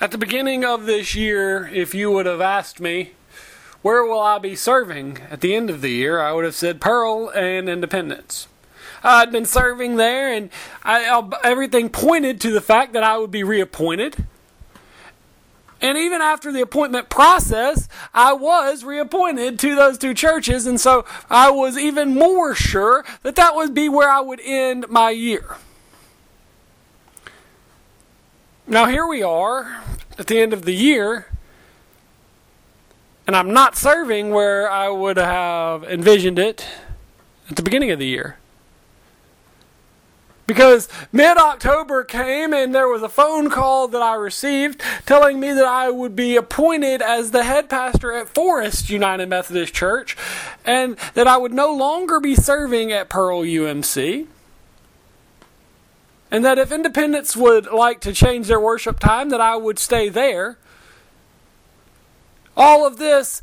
At the beginning of this year, if you would have asked me, where will I be serving at the end of the year, I would have said Pearl and Independence. I'd been serving there, and everything pointed to the fact that I would be reappointed. And even after the appointment process, I was reappointed to those two churches, and so I was even more sure that that would be where I would end my year. Now here we are at the end of the year, and I'm not serving where I would have envisioned it at the beginning of the year. Because mid-October came and there was a phone call that I received telling me that I would be appointed as the head pastor at Forest United Methodist Church and that I would no longer be serving at Pearl UMC, and that if Independence would like to change their worship time, that I would stay there. All of this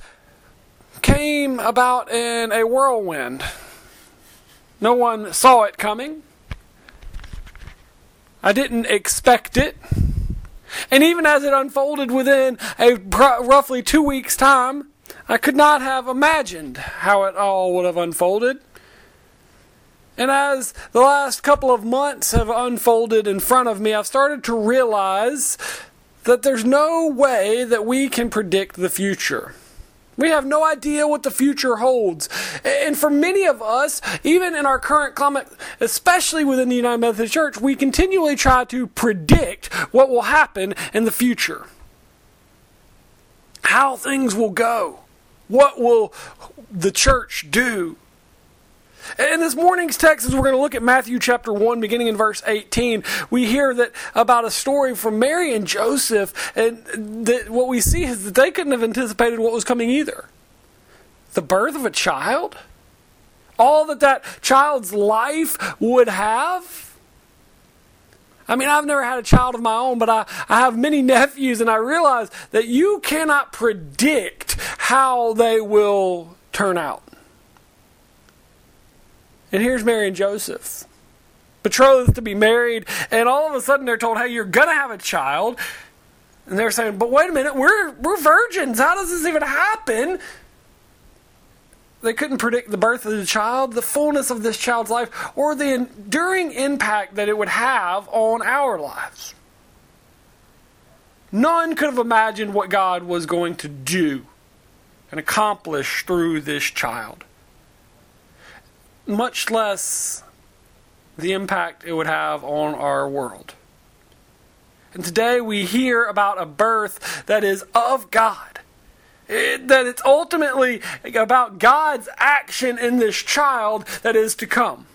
came about in a whirlwind. No one saw it coming. I didn't expect it. And even as it unfolded within a roughly 2 weeks' time, I could not have imagined how it all would have unfolded. And as the last couple of months have unfolded in front of me, I've started to realize that there's no way that we can predict the future. We have no idea what the future holds. And for many of us, even in our current climate, especially within the United Methodist Church, we continually try to predict what will happen in the future. How things will go. What will the church do? In this morning's text, as we're going to look at Matthew chapter 1, beginning in verse 18, we hear that about a story from Mary and Joseph, and that what we see is that they couldn't have anticipated what was coming either. The birth of a child? All that that child's life would have? I mean, I've never had a child of my own, but I have many nephews, and I realize that you cannot predict how they will turn out. And here's Mary and Joseph, betrothed to be married, and all of a sudden they're told, hey, you're going to have a child. And they're saying, but wait a minute, we're virgins. How does this even happen? They couldn't predict the birth of the child, the fullness of this child's life, or the enduring impact that it would have on our lives. None could have imagined what God was going to do and accomplish through this child, much less the impact it would have on our world. And today we hear about a birth that is of God. That it's ultimately about God's action in this child that is to come.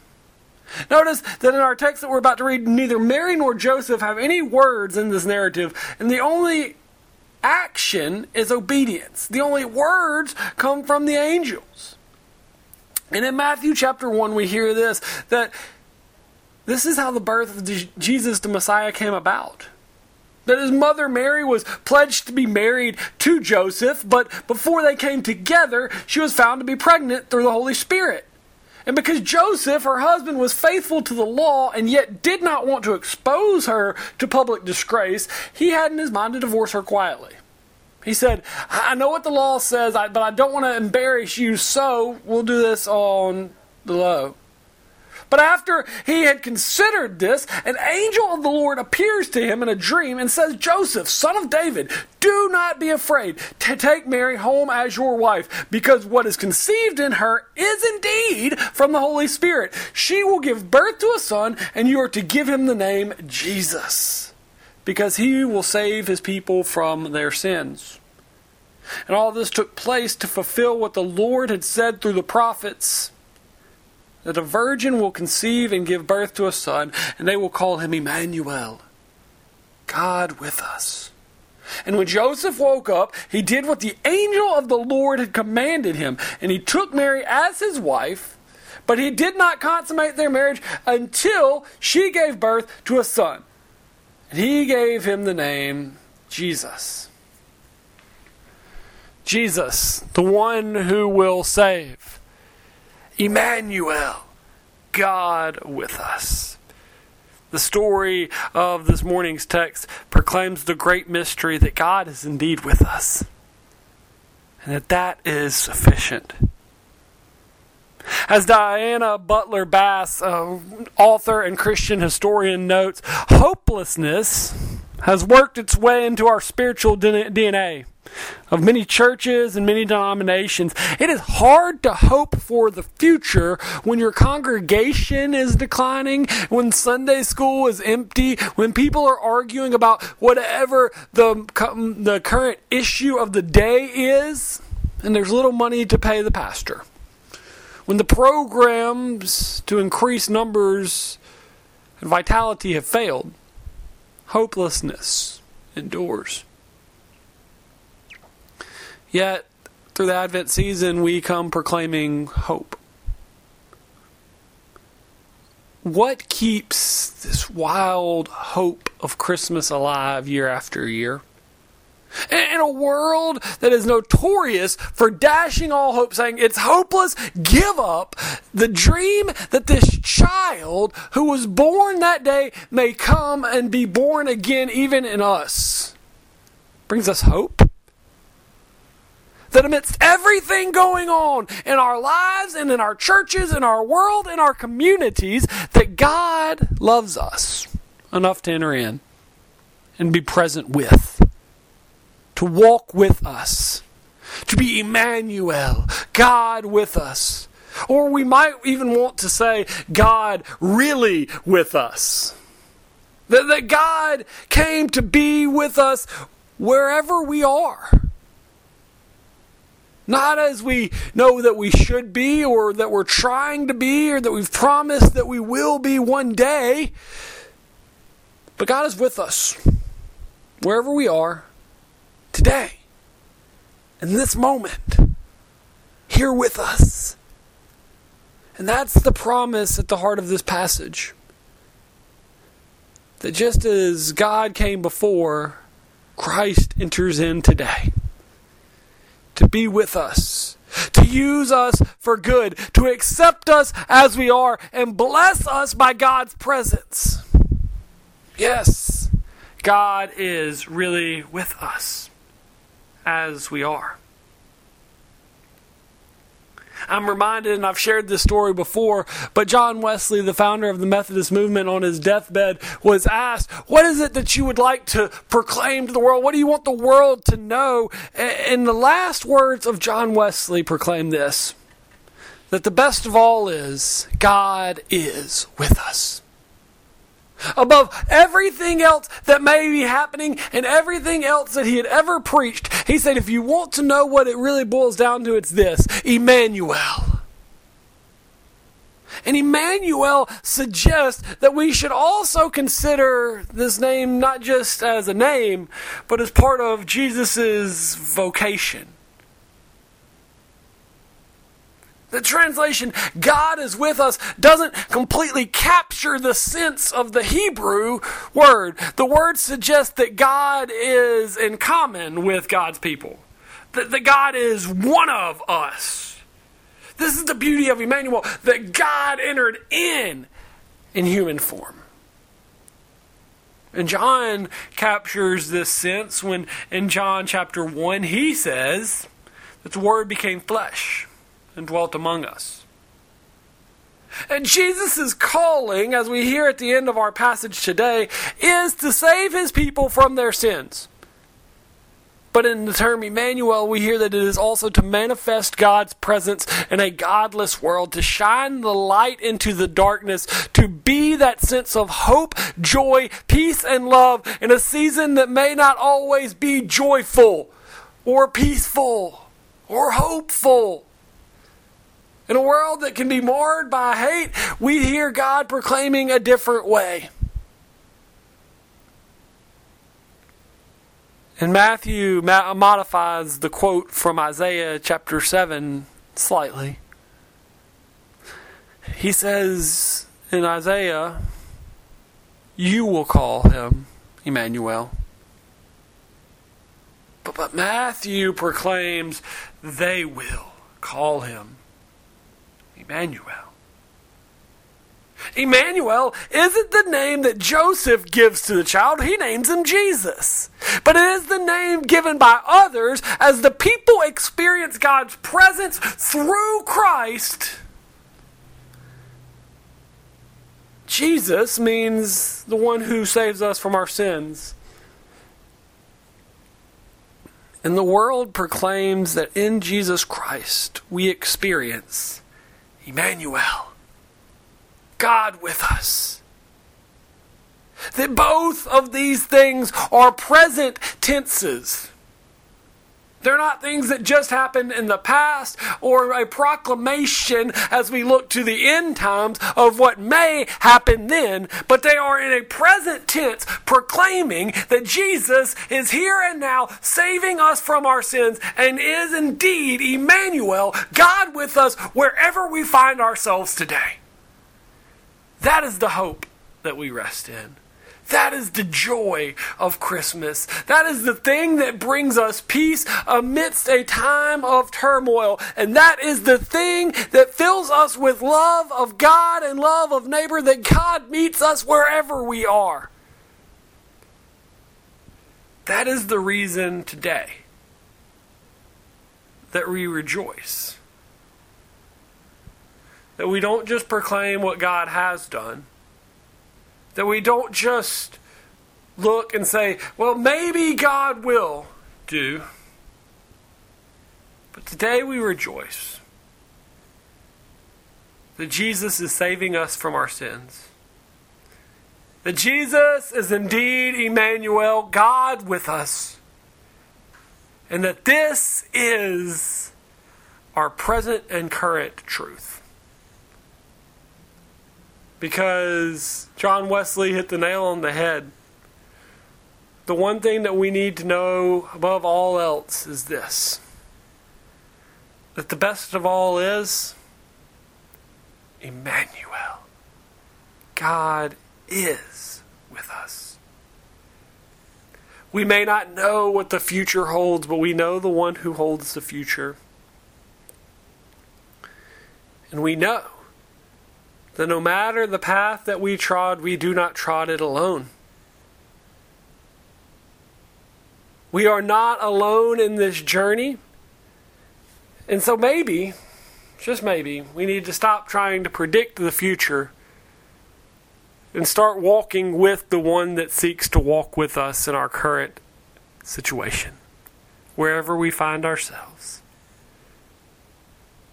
Notice that in our text that we're about to read, neither Mary nor Joseph have any words in this narrative, and the only action is obedience. The only words come from the angels. And in Matthew chapter 1, we hear this, that this is how the birth of Jesus the Messiah came about. That his mother Mary was pledged to be married to Joseph, but before they came together, she was found to be pregnant through the Holy Spirit. And because Joseph, her husband, was faithful to the law and yet did not want to expose her to public disgrace, he had in his mind to divorce her quietly. He said, I know what the law says, but I don't want to embarrass you, so we'll do this on the low. But after he had considered this, an angel of the Lord appears to him in a dream and says, Joseph, son of David, do not be afraid to take Mary home as your wife, because what is conceived in her is indeed from the Holy Spirit. She will give birth to a son, and you are to give him the name Jesus, because he will save his people from their sins. And all this took place to fulfill what the Lord had said through the prophets, that a virgin will conceive and give birth to a son, and they will call him Emmanuel, God with us. And when Joseph woke up, he did what the angel of the Lord had commanded him, and he took Mary as his wife, but he did not consummate their marriage until she gave birth to a son. And he gave him the name Jesus. Jesus, the one who will save. Emmanuel, God with us. The story of this morning's text proclaims the great mystery that God is indeed with us, and that is sufficient. As Diana Butler Bass, author and Christian historian, notes, hopelessness has worked its way into our spiritual DNA of many churches and many denominations. It is hard to hope for the future when your congregation is declining, when Sunday school is empty, when people are arguing about whatever the current issue of the day is, and there's little money to pay the pastor. When the programs to increase numbers and vitality have failed, hopelessness endures. Yet, through the Advent season, we come proclaiming hope. What keeps this wild hope of Christmas alive year after year? In a world that is notorious for dashing all hope, saying it's hopeless, give up, the dream that this child who was born that day may come and be born again even in us brings us hope. That amidst everything going on in our lives and in our churches, in our world, in our communities, that God loves us enough to enter in and be present with, to walk with us, to be Emmanuel, God with us. Or we might even want to say, God really with us. That God came to be with us wherever we are. Not as we know that we should be, or that we're trying to be, or that we've promised that we will be one day. But God is with us wherever we are. Today, in this moment, here with us. And that's the promise at the heart of this passage. That just as God came before, Christ enters in today. To be with us. To use us for good. To accept us as we are. And bless us by God's presence. Yes, God is really with us. As we are. I'm reminded, and I've shared this story before, but John Wesley, the founder of the Methodist movement, on his deathbed was asked, what is it that you would like to proclaim to the world? What do you want the world to know? And the last words of John Wesley proclaim this, that the best of all is, God is with us. Above everything else that may be happening and everything else that he had ever preached, he said, if you want to know what it really boils down to, it's this, Emmanuel. And Emmanuel suggests that we should also consider this name not just as a name, but as part of Jesus' vocation. The translation, God is with us, doesn't completely capture the sense of the Hebrew word. The word suggests that God is in common with God's people. That God is one of us. This is the beauty of Emmanuel, that God entered in human form. And John captures this sense when in John chapter 1 he says that the word became flesh. And dwelt among us. And Jesus' calling, as we hear at the end of our passage today, is to save his people from their sins. But in the term Emmanuel, we hear that it is also to manifest God's presence in a godless world, to shine the light into the darkness, to be that sense of hope, joy, peace, and love in a season that may not always be joyful, or peaceful, or hopeful. In a world that can be marred by hate, we hear God proclaiming a different way. And Matthew modifies the quote from Isaiah chapter 7 slightly. He says in Isaiah, you will call him Emmanuel. But Matthew proclaims they will call him Emmanuel. Emmanuel isn't the name that Joseph gives to the child. He names him Jesus. But it is the name given by others as the people experience God's presence through Christ. Jesus means the one who saves us from our sins. And the world proclaims that in Jesus Christ we experience Emmanuel, God with us. That both of these things are present tenses. They're not things that just happened in the past or a proclamation as we look to the end times of what may happen then, but they are in a present tense proclaiming that Jesus is here and now saving us from our sins and is indeed Emmanuel, God with us wherever we find ourselves today. That is the hope that we rest in. That is the joy of Christmas. That is the thing that brings us peace amidst a time of turmoil. And that is the thing that fills us with love of God and love of neighbor, that God meets us wherever we are. That is the reason today that we rejoice. That we don't just proclaim what God has done. That we don't just look and say, well, maybe God will do. But today we rejoice that Jesus is saving us from our sins. That Jesus is indeed Emmanuel, God with us. And that this is our present and current truth. Because John Wesley hit the nail on the head. The one thing that we need to know above all else is this: that the best of all is Emmanuel. God is with us. We may not know what the future holds, but we know the one who holds the future. And we know that no matter the path that we trod, we do not trod it alone. We are not alone in this journey. And so maybe, just maybe, we need to stop trying to predict the future and start walking with the one that seeks to walk with us in our current situation, wherever we find ourselves.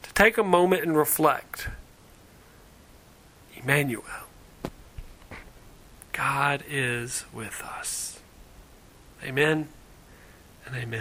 To take a moment and reflect. Emmanuel, God is with us. Amen and amen.